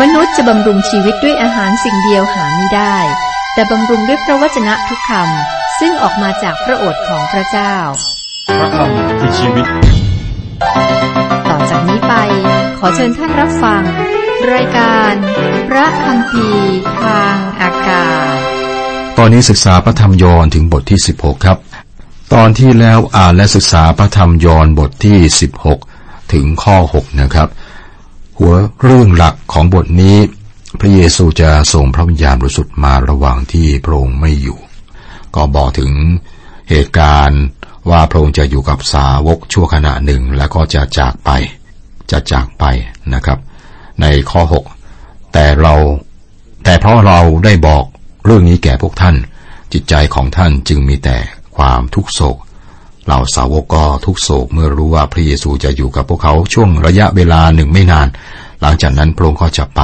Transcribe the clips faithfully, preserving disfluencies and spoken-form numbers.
มนุษย์จะบำรุงชีวิตด้วยอาหารสิ่งเดียวหาไม่ได้แต่บำรุงด้วยพระวจนะทุกคำซึ่งออกมาจากพระโอษฐ์ของพระเจ้าพระคำคือชีวิตต่อจากนี้ไปขอเชิญท่านรับฟังรายการพระคัมภีร์ทางอากาศตอนนี้ศึกษาพระธรรมยอห์นถึงบทที่สิบหกครับตอนที่แล้วอ่านและศึกษาพระธรรมยอห์นบทที่สิบหกถึงข้อหกนะครับหัวเรื่องหลักของบทนี้พระเยซูจะส่งพระวิญญาณบริสุทธิ์มาระหว่างที่พระองค์ไม่อยู่ก็บอกถึงเหตุการณ์ว่าพระองค์จะอยู่กับสาวกชั่วขณะหนึ่งแล้วก็จะจากไปจะจากไปนะครับในข้อหกแต่เราแต่เพราะเราได้บอกเรื่องนี้แก่พวกท่านจิตใจของท่านจึงมีแต่ความทุกโศกเหล่าสาวกก็ทุกโศกเมื่อรู้ว่าพระเยซูจะอยู่กับพวกเขาช่วงระยะเวลาหนึ่งไม่นานหลังจากนั้นพระองค์ก็จะไป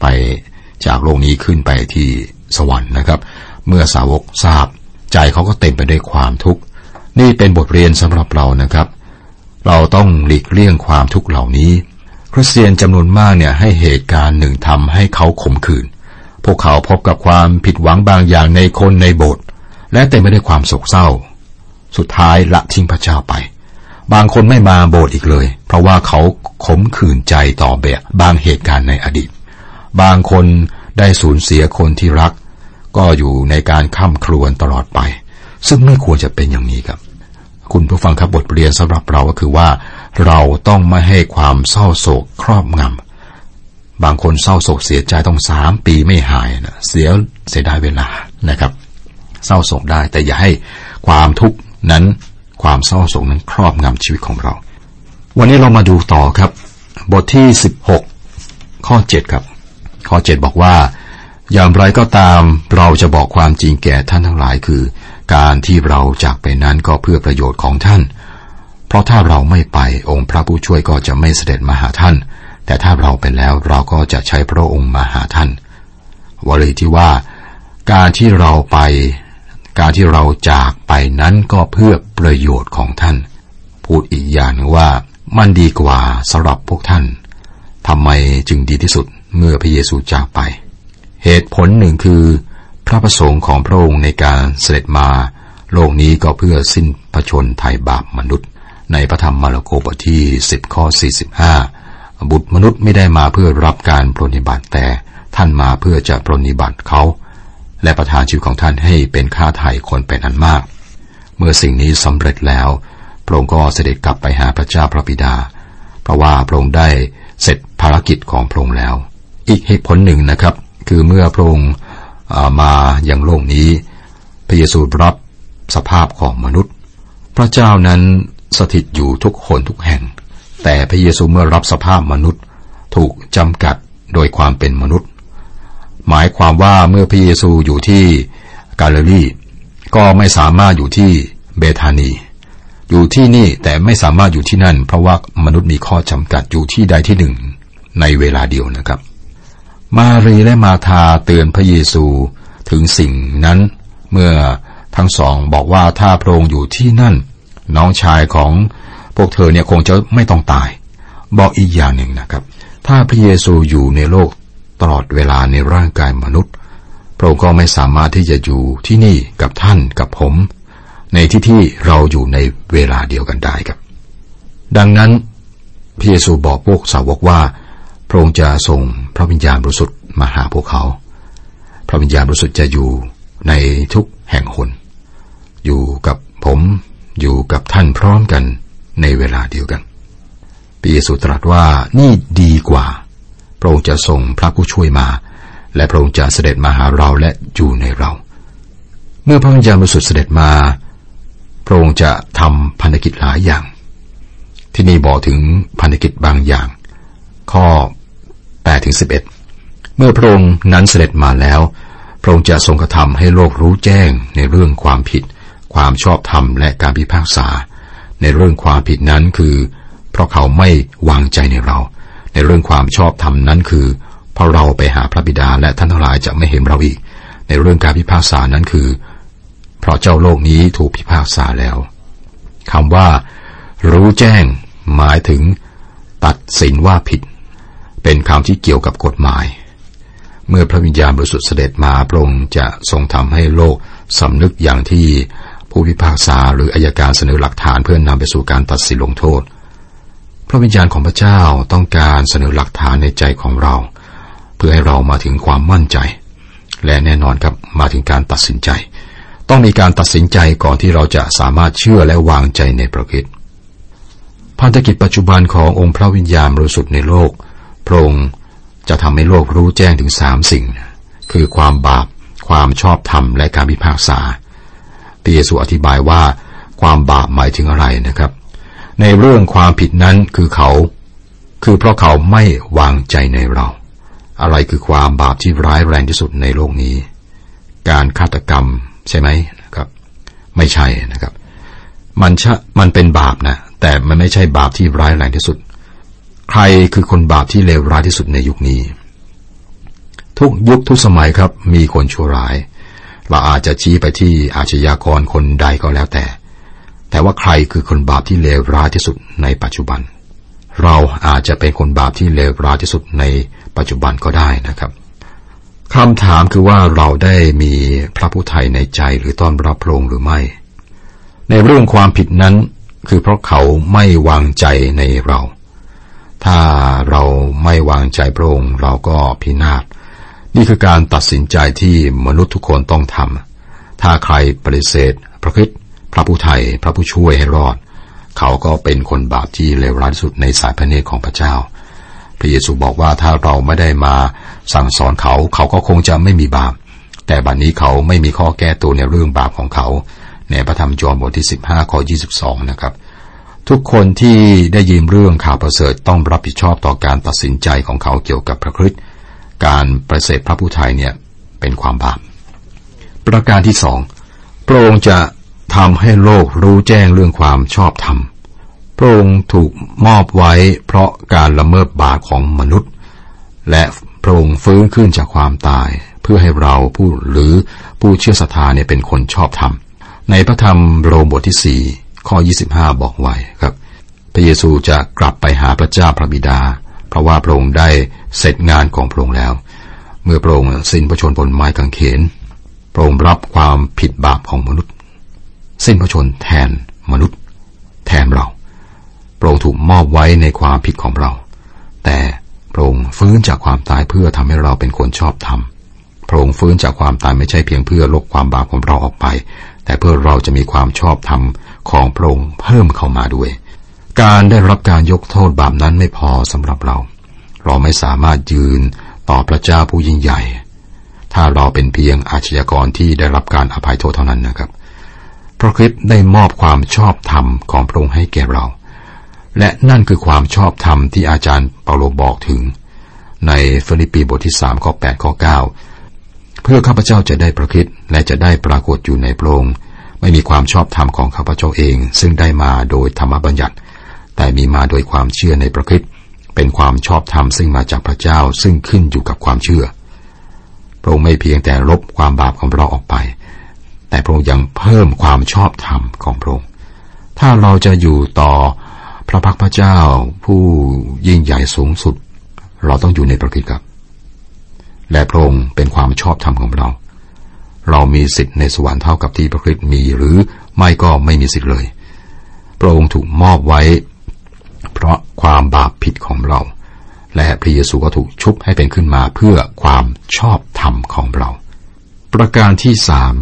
ไปจากโลกนี้ขึ้นไปที่สวรรค์นะครับเมื่อสาวกทราบใจเขาก็เต็มไปด้วยความทุกข์นี่เป็นบทเรียนสำหรับเรานะครับเราต้องหลีกเลี่ยงความทุกข์เหล่านี้คริสเตียนจำนวนมากเนี่ยให้เหตุการณ์หนึ่งทำให้เขาขมขื่นพวกเขาพบกับความผิดหวังบางอย่างในคนในโบสถ์และเต็มไปด้วยความโศกเศร้าสุดท้ายละทิ้งพระเจ้าไปบางคนไม่มาโบสถ์อีกเลยเพราะว่าเขาขมขื่นใจต่อแบบบางเหตุการณ์ในอดีตบางคนได้สูญเสียคนที่รักก็อยู่ในการคร่ำครวญตลอดไปซึ่งไม่ควรจะเป็นอย่างนี้ครับคุณผู้ฟังครับบทเรียนสำหรับเราก็คือว่าเราต้องไม่ให้ความเศร้าโศกครอบงำบางคนเศร้าโศกเสียใจต้องสามปีไม่หายนะเสียเสียดายเวลานะครับเศร้าโศกได้แต่อย่าให้ความทุกข์นั้นความเศร้าโศกนั้นครอบงำชีวิตของเราวันนี้เรามาดูต่อครับบทที่สิบหกข้อเจ็ดครับข้อเจ็ดบอกว่าอย่างไรก็ตามเราจะบอกความจริงแก่ท่านทั้งหลายคือการที่เราจากไปนั้นก็เพื่อประโยชน์ของท่านเพราะถ้าเราไม่ไปองค์พระผู้ช่วยก็จะไม่เสด็จมาหาท่านแต่ถ้าเราไปแล้วเราก็จะใช้พระองค์มาหาท่านวลีที่ว่าการที่เราไปการที่เราจากไปนั้นก็เพื่อประโยชน์ของท่านพูดอีกอย่างนึงว่ามันดีกว่าสำหรับพวกท่านทำไมจึงดีที่สุดเมื่อพระเยซูจากไปเหตุผลหนึ่งคือพระประสงค์ของพระองค์ในการเสด็จมาโลกนี้ก็เพื่อสิ้นพระชนม์ไถ่บาปมนุษย์ในพระธรรมมาระโกบทที่สิบข้อสี่สิบห้าบุตรมนุษย์ไม่ได้มาเพื่อรับการปรนนิบัติแต่ท่านมาเพื่อจะปรนนิบัติเขาและประทานชีวิตของท่านให้เป็นค่าไถ่คนเป็นอันมากเมื่อสิ่งนี้สำเร็จแล้วพระองค์ก็เสด็จกลับไปหาพระเจ้าพระบิดาเพราะว่าพระองค์ได้เสร็จภารกิจของพระองค์แล้วอีกเหตุผลหนึ่งนะครับคือเมื่อพระองค์มาอย่างโลกนี้พระเยซูรับสภาพของมนุษย์พระเจ้านั้นสถิตอยู่ทุกคนทุกแห่งแต่พระเยซูเมื่อรับสภาพมนุษย์ถูกจำกัดโดยความเป็นมนุษย์หมายความว่าเมื่อพระเยซูอยู่ที่กาลิลีก็ไม่สามารถอยู่ที่เบธานีอยู่ที่นี่แต่ไม่สามารถอยู่ที่นั่นเพราะว่ามนุษย์มีข้อจำกัดอยู่ที่ใดที่หนึ่งในเวลาเดียวนะครับมารีและมาธาเตือนพระเยซูถึงสิ่งนั้นเมื่อทั้งสองบอกว่าถ้าพระองค์อยู่ที่นั่นน้องชายของพวกเธอเนี่ยคงจะไม่ต้องตายบอกอีกอย่างหนึ่งนะครับถ้าพระเยซูอยู่ในโลกตลอดเวลาในร่างกายมนุษย์พระองค์ก็ไม่สามารถที่จะอยู่ที่นี่กับท่านกับผมในที่ที่เราอยู่ในเวลาเดียวกันได้ครับดังนั้นพระเยซูบอกพวกสาวกว่าพระองค์จะส่งพระวิญญาณบริสุทธิ์มาหาพวกเขาพระวิญญาณบริสุทธิ์จะอยู่ในทุกแห่งหนอยู่กับผมอยู่กับท่านพร้อมกันในเวลาเดียวกันพระเยซูตรัสว่านี่ดีกว่าพระองค์จะส่งพระผู้ช่วยมาและพระองค์จะเสด็จมาหาเราและอยู่ในเราเมื่อพระวิญญาณบริสุทธิ์เสด็จมาพระองค์จะทำพันธกิจหลายอย่างที่นี่บอกถึงพันธกิจบางอย่างข้อแปดถึงสิบเอ็ดเมื่อพระองค์นั้นเสด็จมาแล้วพระองค์จะทรงกระทำให้โลกรู้แจ้งในเรื่องความผิดความชอบธรรมและการพิพากษาในเรื่องความผิดนั้นคือเพราะเขาไม่วางใจในเราในเรื่องความชอบธรรมนั้นคือเพราะเราไปหาพระบิดาและท่านทั้งหลายจะไม่เห็นเราอีกในเรื่องการพิพากษานั้นคือเพราะเจ้าโลกนี้ถูกพิพากษาแล้วคำว่ารู้แจ้งหมายถึงตัดสินว่าผิด เป็นคำที่เกี่ยวกับกฎหมายเมื่อพระวิญญาณบริสุทธิ์เสด็จมาพระองค์จะทรงทำให้โลกสำนึกอย่างที่ผู้พิพากษาหรืออัยการเสนอหลักฐานเพื่อนำไปสู่การตัดสินลงโทษพระวิญญาณของพระเจ้าต้องการเสนอหลักฐานในใจของเราเพื่อให้เรามาถึงความมั่นใจและแน่นอนครับมาถึงการตัดสินใจต้องมีการตัดสินใจก่อนที่เราจะสามารถเชื่อและวางใจในพระคริสต์พันธกิจปัจจุบันขององค์พระวิญญาณบริสุทธิ์ในโลกพระองค์จะทำให้โลกรู้แจ้งถึงสามสิ่งคือความบาปความชอบธรรมและการพิพากษาพระเยซูอธิบายว่าความบาปหมายถึงอะไรนะครับในเรื่องความผิดนั้นคือเขาคือเพราะเขาไม่วางใจในเราอะไรคือความบาปที่ร้ายแรงที่สุดในโลกนี้การฆาตกรรมใช่ไหมนะครับไม่ใช่นะครับมันชะมันเป็นบาปนะแต่มันไม่ใช่บาปที่ร้ายแรงที่สุดใครคือคนบาปที่เลวร้ายที่สุดในยุคนี้ทุกยุคทุกสมัยครับมีคนชั่วร้ายเราอาจจะชี้ไปที่อาชญากรคนใดก็แล้วแต่แต่ว่าใครคือคนบาปที่เลวร้ายที่สุดในปัจจุบันเราอาจจะเป็นคนบาปที่เลวร้ายที่สุดในปัจจุบันก็ได้นะครับคำถามคือว่าเราได้มีพระผู้ไถ่ในใจหรือต้อนรับพระองค์หรือไม่ในเรื่องความผิดนั้นคือเพราะเขาไม่วางใจในเราถ้าเราไม่วางใจพระองค์เราก็พินาศนี่คือการตัดสินใจที่มนุษย์ทุกคนต้องทำถ้าใครปฏิเสธพระคริสต์พระผู้ไถ่พระผู้ช่วยให้รอดเขาก็เป็นคนบาปที่เลวร้ายที่สุดในสายพระเนตรของพระเจ้าพระเยซูบอกว่าถ้าเราไม่ได้มาสั่งสอนเขาเขาก็คงจะไม่มีบาปแต่บัดนี้เขาไม่มีข้อแก้ตัวในเรื่องบาปของเขาในพระธรรมยอห์นบทที่สิบห้าข้อยี่สิบสองนะครับทุกคนที่ได้ยินเรื่องข่าวประเสริฐต้องรับผิดชอบต่อการตัดสินใจของเขาเกี่ยวกับพระคริสต์การปฏิเสธพระผู้ไถ่เนี่ยเป็นความบาปประการที่สองพระองค์จะทำให้โลกรู้แจ้งเรื่องความชอบธรรมพระองค์ถูกมอบไว้เพราะการละเมิดบาปของมนุษย์และพระองค์ฟื้นขึ้นจากความตายเพื่อให้เราผู้หรือผู้เชื่อศรัทธาเนี่ยเป็นคนชอบธรรมในพระธรรมโรมบทที่สี่ข้อยี่สิบห้าบอกไว้ครับพระเยซูจะกลับไปหาพระเจ้าพระบิดาเพราะว่าพระองค์ได้เสร็จงานของพระองค์แล้วเมื่อพระองค์สิ้นพระชนม์บนไม้กางเขนพระองค์รับความผิดบาปของมนุษย์สิ้นพระชนม์แทนมนุษย์แทนเราพระองค์ถูกมอบไว้ในความผิดของเราแต่พระองค์ฟื้นจากความตายเพื่อทำให้เราเป็นคนชอบธรรมพระองค์ฟื้นจากความตายไม่ใช่เพียงเพื่อลบความบาปของเราออกไปแต่เพื่อเราจะมีความชอบธรรมของพระองค์เพิ่มเข้ามาด้วยการได้รับการยกโทษบาปนั้นไม่พอสำหรับเราเราไม่สามารถยืนต่อพระเจ้าผู้ยิ่งใหญ่ถ้าเราเป็นเพียงอาชญากรที่ได้รับการอภัยโทษเท่านั้นนะครับพระคริสต์ได้มอบความชอบธรรมของพระองค์ให้แก่เราและนั่นคือความชอบธรรมที่อาจารย์เปาโลบอกถึงในฟิลิปปีบทที่สามข้อแปดข้อเก้าเพื่อข้าพเจ้าจะได้พระคริสต์และจะได้ปรากฏอยู่ในพระองค์ไม่มีความชอบธรรมของข้าพเจ้าเองซึ่งได้มาโดยธรรมบัญญัติแต่มีมาโดยความเชื่อในพระคริสต์เป็นความชอบธรรมซึ่งมาจากพระเจ้าซึ่งขึ้นอยู่กับความเชื่อพระองค์ไม่เพียงแต่ลบความบาปของเราออกไปแต่พระองค์ยังเพิ่มความชอบธรรมของพระองค์ถ้าเราจะอยู่ต่อพระพักพระเจ้าผู้ยิ่งใหญ่สูงสุดเราต้องอยู่ในพระคริสต์ครับและพระองค์เป็นความชอบธรรมของเราเรามีสิทธิ์ในสวรรค์เท่ากับที่พระคริสต์มีหรือไม่ก็ไม่มีสิทธิ์เลยพระองค์ถูกมอบไว้เพราะความบาปผิดของเราและพระเยซูก็ถูกชุบให้เป็นขึ้นมาเพื่อความชอบธรรมของเราประการที่สาม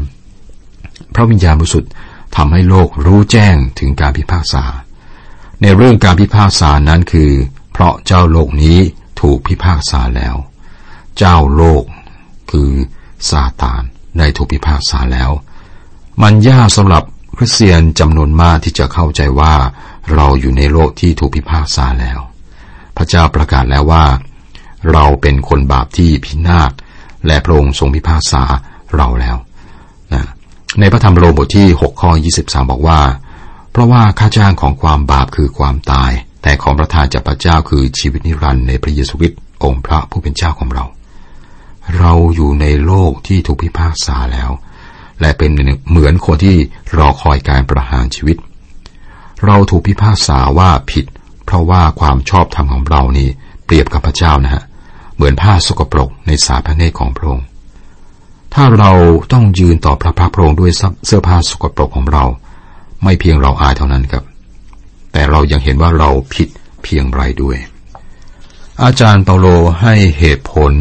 พระวิญญาณบริสุทธิ์ทำให้โลกรู้แจ้งถึงการพิพากษาในเรื่องการพิพากษานั้นคือเพราะเจ้าโลกนี้ถูกพิพากษาแล้วเจ้าโลกคือซาตานได้ถูกพิพากษาแล้วมันยากสำหรับคริสเตียนจำนวนมากที่จะเข้าใจว่าเราอยู่ในโลกที่ถูกพิพากษาแล้วพระเจ้าประกาศแล้วว่าเราเป็นคนบาปที่พินาศและพระองค์ทรงพิพากษาเราแล้วนะในพระธรรมโรมบทที่หกข้อยี่สิบสามบอกว่าเพราะว่าค่าจ้างของความบาปคือความตายแต่ของประทานจากพระเจ้าคือชีวิตนิรันดร์ในพระเยซูคริสต์องค์พระผู้เป็นเจ้าของเราเราอยู่ในโลกที่ถูกพิพากษาแล้วและเป็นเหมือนคนที่รอคอยการประหารชีวิตเราถูกพิพากษาว่าผิดเพราะว่าความชอบธรรมของเรานี่ เปรียบกับพระเจ้านะฮะเหมือนผ้าสกปรกในสายพระเนตรของพระองค์ถ้าเราต้องยืนต่อพระพักตร์พระองค์ด้วยเสื้อผ้าสกปรกของเราไม่เพียงเราอายเท่านั้นครับแต่เรายังเห็นว่าเราผิดเพียงไรด้วยอาจารย์เปาโลให้เหตุผล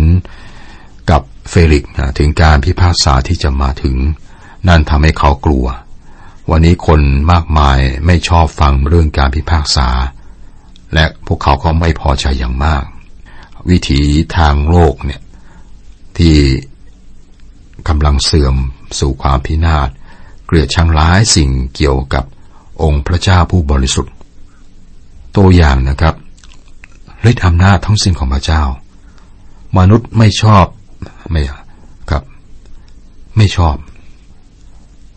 กับเฟลิกซ์นะถึงการพิพากษาที่จะมาถึงนั่นทำให้เขากลัววันนี้คนมากมายไม่ชอบฟังเรื่องการพิพากษาและพวกเขาก็ไม่พอใจอย่างมากวิถีทางโลกเนี่ยที่กำลังเสื่อมสู่ความพินาศเกลียดชังหลายสิ่งเกี่ยวกับองค์พระเจ้าผู้บริสุทธิ์ตัวอย่างนะครับฤทธิอำนาจทั้งสิ้นของพระเจ้ามนุษย์ไม่ชอบไม่ครับไม่ชอบ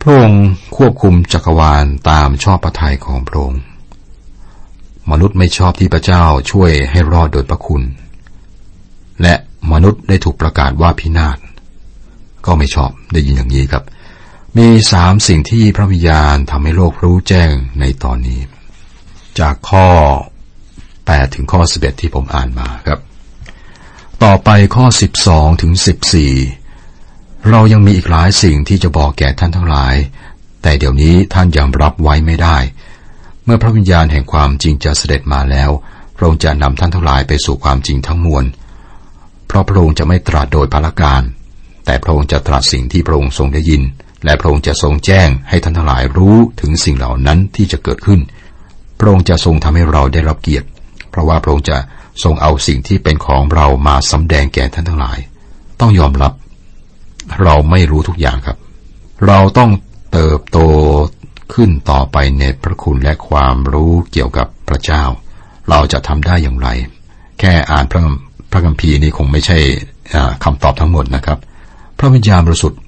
พระองค์ควบคุมจักรวาลตามชอบพระทัยของพระองค์มนุษย์ไม่ชอบที่พระเจ้าช่วยให้รอดโดยพระคุณและมนุษย์ได้ถูกประกาศว่าพินาศก็ไม่ชอบได้ยินอย่างนี้ครับมีสามสิ่งที่พระวิญญาณทำให้โลกรู้แจ้งในตอนนี้จากข้อแปดถึงข้อสิบเอ็ดที่ผมอ่านมาครับต่อไปข้อสิบสองถึงสิบสี่เรายังมีอีกหลายสิ่งที่จะบอกแก่ท่านทั้งหลายแต่เดี๋ยวนี้ท่านยังรับไว้ไม่ได้เมื่อพระวิญญาณแห่งความจริงจะเสด็จมาแล้วพระองค์จะนำท่านทั้งหลายไปสู่ความจริงทั้งมวลเพราะพระองค์จะไม่ตรัสโดยพละการแต่พระองค์จะตรัสสิ่งที่พระองค์ทรงได้ยินและพระองค์จะทรงแจ้งให้ท่านทั้งหลายรู้ถึงสิ่งเหล่านั้นที่จะเกิดขึ้นพระองค์จะทรงทำให้เราได้รับเกียรติเพราะว่าพระองค์จะทรงเอาสิ่งที่เป็นของเรามาสำแดงแก่ท่านทั้งหลายต้องยอมรับเราไม่รู้ทุกอย่างครับเราต้องเติบโตขึ้นต่อไปในพระคุณและความรู้เกี่ยวกับพระเจ้าเราจะทำได้อย่างไรแค่อ่านพระพระคัมภีร์นี่คงไม่ใช่คำตอบทั้งหมดนะครับพระวิญญาณบริสุทธิ์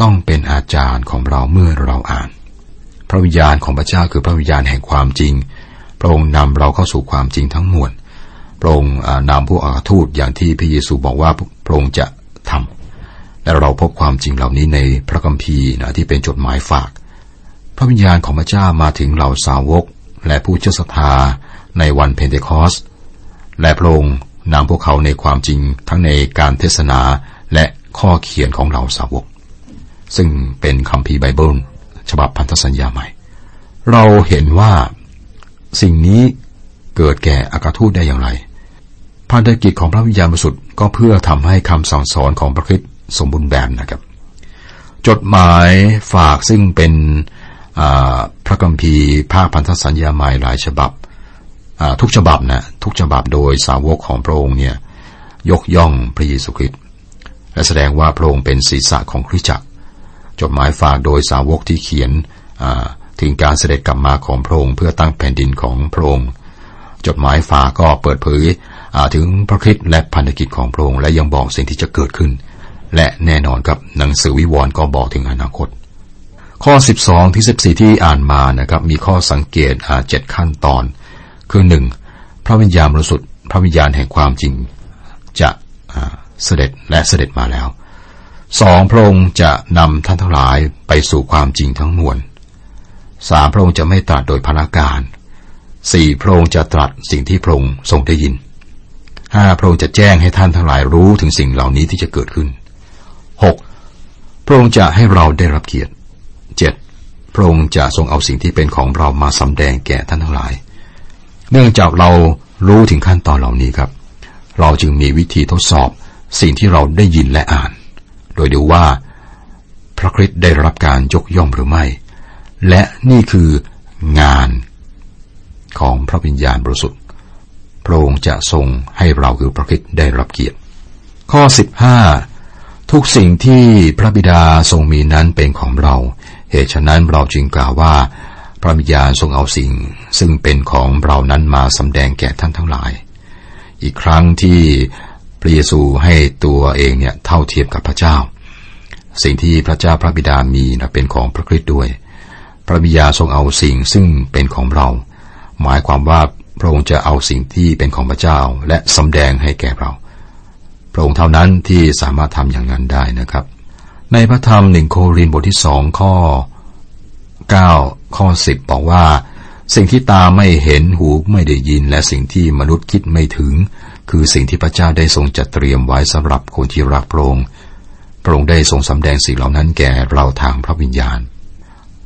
ต้องเป็นอาจารย์ของเราเมื่อเราอ่านพระวิญญาณของพระเจ้าคือพระวิญญาณแห่งความจริงพระองค์นำเราเข้าสู่ความจริงทั้งมวลพระองค์นำผู้อาฆาตทูตอย่างที่พระเยซูบอกว่าพระองค์จะทำและเราพบความจริงเหล่านี้ในพระคัมภีร์นะที่เป็นจดหมายฝากพระวิญญาณของพระเจ้ามาถึงเหล่าสาวกและผู้เชื่อศรัทธาในวันเพนเทคอสและพระองค์นำพวกเขาในความจริงทั้งในการเทศนาและข้อเขียนของเหล่าสาวกซึ่งเป็นคัมภีร์ไบเบิลฉบับพันธสัญญาใหม่เราเห็นว่าสิ่งนี้เกิดแก่อาฆาตทูตได้อย่างไรภารกิจของพระวิญญาณบริสุทธิ์ก็เพื่อทำให้คำสั่งสอนของพระคริสต์สมบูรณ์แบบนะครับจดหมายฝากซึ่งเป็นพระคัมภีร์ภาคพันธสัญญาใหม่หลายฉบับทุกฉบับนะทุกฉบับโดยสาวกของพระองค์เนี่ยยกย่องพระเยซูคริสต์และแสดงว่าพระองค์เป็นศีรษะของคริสตจักรจดหมายฝากโดยสาวกที่เขียนถึงการเสด็จกลับมาของพระองค์เพื่อตั้งแผ่นดินของพระองค์จดหมายฝากก็เปิดเผยถึงพระคริสต์และพันธกิจของพระองค์และยังบอกสิ่งที่จะเกิดขึ้นและแน่นอนกับหนังสือวิวรณ์ก็บอกถึงอนาคตข้อสิบสองที่สิบสี่ที่อ่านมานะครับมีข้อสังเกตเจ็ดขั้นตอนคือหนึ่งพระวิญญาณบริสุทธิ์พระวิญญาณแห่งความจริงจะเสด็จและเสด็จมาแล้วสองพระองค์จะนำท่านทั้งหลายไปสู่ความจริงทั้งมวลสามพระองค์จะไม่ตรัสโดยพละการสี่พระองค์จะตรัสสิ่งที่พระองค์ทรงได้ยินห้าพระองค์จะแจ้งให้ท่านทั้งหลายรู้ถึงสิ่งเหล่านี้ที่จะเกิดขึ้นหกพระองค์จะให้เราได้รับเกียรติเจ็ดพระองค์จะทรงเอาสิ่งที่เป็นของเรามาสำแดงแก่ท่านทั้งหลายเนื่องจากเรารู้ถึงขั้นตอนเหล่านี้ครับเราจึงมีวิธีทดสอบสิ่งที่เราได้ยินและอ่านโดยดูว่าพระคริสต์ได้รับการยกย่องหรือไม่และนี่คืองานของพระวิญญาณบริสุทธิ์พระองค์จะทรงให้เราคือพระคริสต์ได้รับเกียรติข้อสิบห้าทุกสิ่งที่พระบิดาทรงมีนั้นเป็นของเราเหตุฉะนั้นเราจึงกล่าวว่าพระวิญญาณทรงเอาสิ่งซึ่งเป็นของเรานั้นมาสำแดงแก่ท่านทั้งหลายอีกครั้งที่พระเยซูให้ตัวเองเนี่ยเท่าเทียมกับพระเจ้าสิ่งที่พระเจ้าพระบิดามีนะเป็นของพระคริสต์ด้วยพระบิดาทรงเอาสิ่งซึ่งเป็นของเราหมายความว่าพระองค์จะเอาสิ่งที่เป็นของพระเจ้าและสำแดงให้แก่เราพระองค์เท่านั้นที่สามารถทำอย่างนั้นได้นะครับในพระธรรมหนึ่งโครินธ์บทที่สองข้อเก้าข้อสิบบอกว่า สิ่งที่ตาไม่เห็นหูไม่ได้ยินและสิ่งที่มนุษย์คิดไม่ถึงคือสิ่งที่พระเจ้าได้ทรงจัดเตรียมไว้สำหรับคนที่รักพระองค์พระองค์ได้ทรงสำแดงสิ่งเหล่านั้นแก่เราทางพระวิญญาณ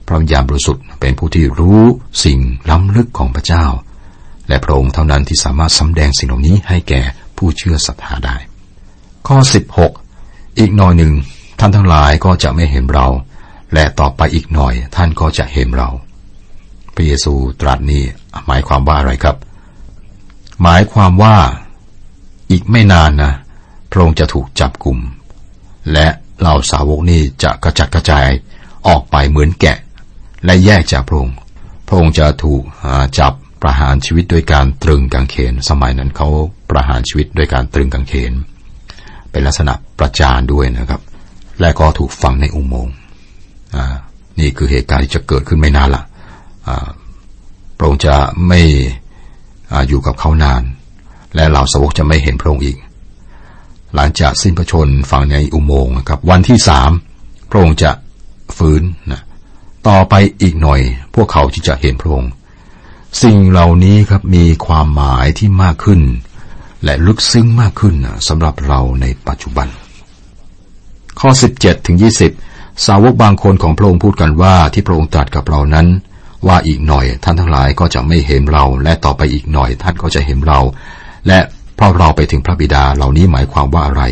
พระวิญญาณบริสุทธิ์เป็นผู้ที่รู้สิ่งล้ำลึกของพระเจ้าและพระองค์เท่านั้นที่สามารถสำแดงสิ่งเหล่านี้ให้แก่ผู้เชื่อศรัทธาได้ข้อสิบหกอีกหน่อยหนึ่งท่านทั้งหลายก็จะไม่เห็นเราและต่อไปอีกหน่อยท่านก็จะเห็นเราพระเยซูตรัสนี้หมายความว่าอะไรครับหมายความว่าอีกไม่นานนะพระองค์จะถูกจับกุมและเหล่าสาวกนี้จะกระจัดกระจายออกไปเหมือนแกะและแยกจากพระองค์พระองค์จะถูกจับประหารชีวิตด้วยการตรึงกางเขนสมัยนั้นเขาประหารชีวิตด้วยการตรึงกางเขนเป็นลักษณะประจานด้วยนะครับและก็ถูกฝังในอุโมงค์นี่คือเหตุการณ์ที่จะเกิดขึ้นไม่นานละพระองค์จะไม่อยู่กับเขานานและเหล่าสาวกจะไม่เห็นพระองค์อีกหลังจากสิ้นพระชนฝังในอุโมงค์นะครับวันที่สามพระองค์จะฟื้นนะต่อไปอีกหน่อยพวกเขาจะเห็นพระองค์สิ่งเหล่านี้ครับมีความหมายที่มากขึ้นและลึกซึ้งมากขึ้นสำหรับเราในปัจจุบันข้อสิบเจ็ดถึงยี่สิบสาวกบางคนของพระองค์พูดกันว่าที่พระองค์ตรัสกับเรานั้นว่าอีกหน่อยท่านทั้งหลายก็จะไม่เห็นเราและต่อไปอีกหน่อยท่านก็จะเห็นเราและเพราะเราไปถึงพระบิดาเหล่านี้หมายความว่าอะไร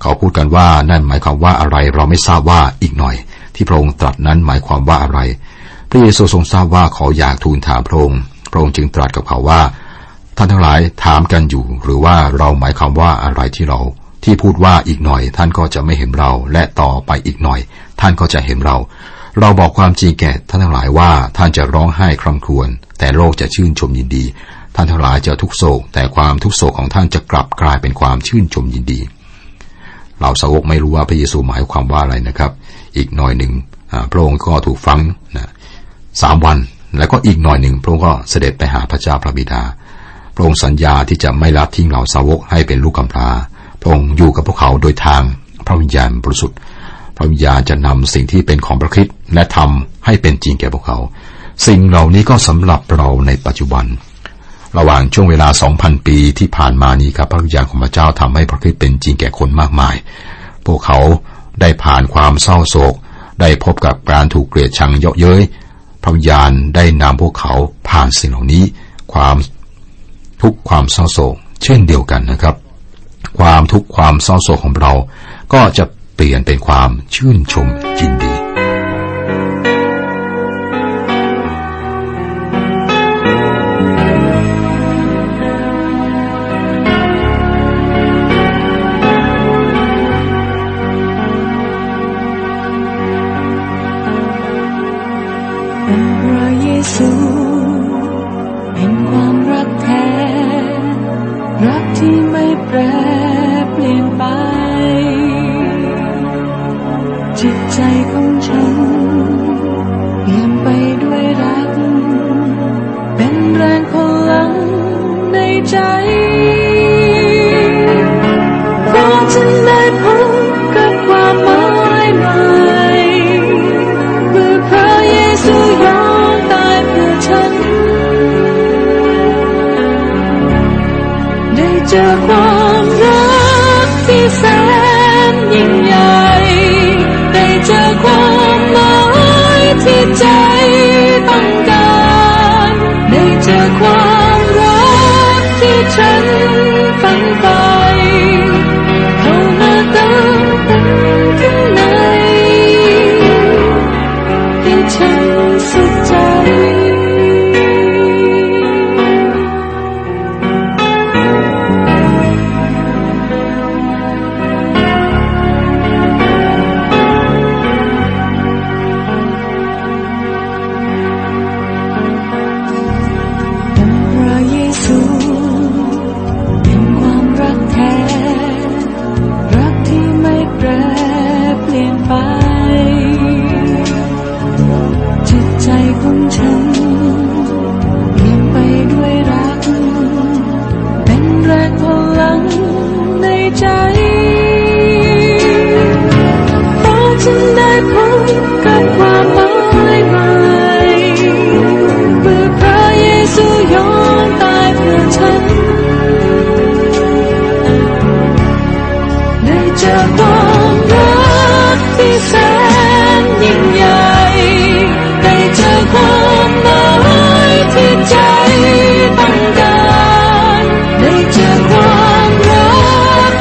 เขาพูดกันว่านั่นหมายความว่าอะไรเราไม่ทราบว่าอีกหน่อยที่พระองค์ตรัสนั้นหมายความว่าอะไรพระเยซูทรงทราบว่าเขาอยากทูลถามพระองค์พระองค์จึงตรัสกับเขาว่าท่านทั้งหลายถามกันอยู่หรือว่าเราหมายความว่าอะไรที่เราที่พูดว่าอีกหน่อยท่านก็จะไม่เห็นเราและต่อไปอีกหน่อยท่านก็จะเห็นเราเราบอกความจริงแก่ท่านทั้งหลายว่าท่านจะร้องไห้คร่ำครวญแต่โลกจะชื่นชมยินดีท่านทั้งหลายจะทุกโศกแต่ความทุกโศกของท่านจะกลับกลายเป็นความชื่นชมยินดีเหล่าสาวกไม่รู้ว่าพระเยซูหมายความว่าอะไรนะครับอีกหน่อยหนึ่งพระองค์ก็ถูกฝังนะสามวันแล้วก็อีกหน่อยหนึ่งพระองค์ก็เสด็จไปหาพระเจ้าพระบิดาพระองค์สัญญาที่จะไม่ละทิ้งเหล่าสาวกให้เป็นลูกกำพร้าพระองค์อยู่กับพวกเขาโดยทางพระวิญญาณบริสุทธิ์พระวิญญาณจะนำสิ่งที่เป็นของพระคริสต์และทำให้เป็นจริงแก่พวกเขาสิ่งเหล่านี้ก็สำหรับเราในปัจจุบันระหว่างช่วงเวลา สองพัน ปีที่ผ่านมานี้ครับพระวิญญาณของพระเจ้าทำให้พระคริสต์เป็นจริงแก่คนมากมายพวกเขาได้ผ่านความเศร้าโศกได้พบกับการถูกเกลียดชังเยาะเย้ยพระวิญญาณได้นำพวกเขาผ่านสิ่งเหล่านี้ความทุกข์ความเศร้าโศกเช่นเดียวกันนะครับความทุกข์ความเศร้าโศกของเราก็จะเปลี่ยนเป็นความชื่นชมยินดีBye.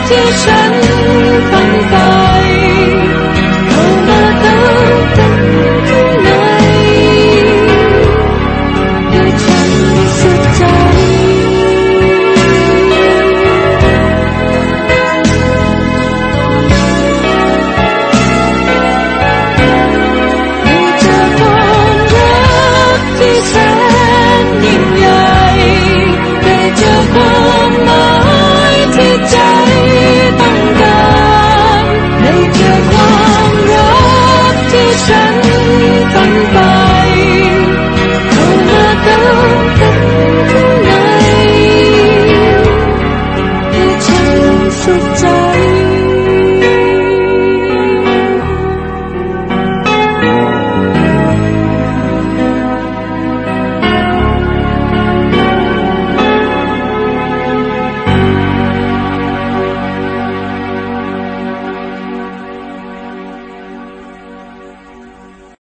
ที่ฉัน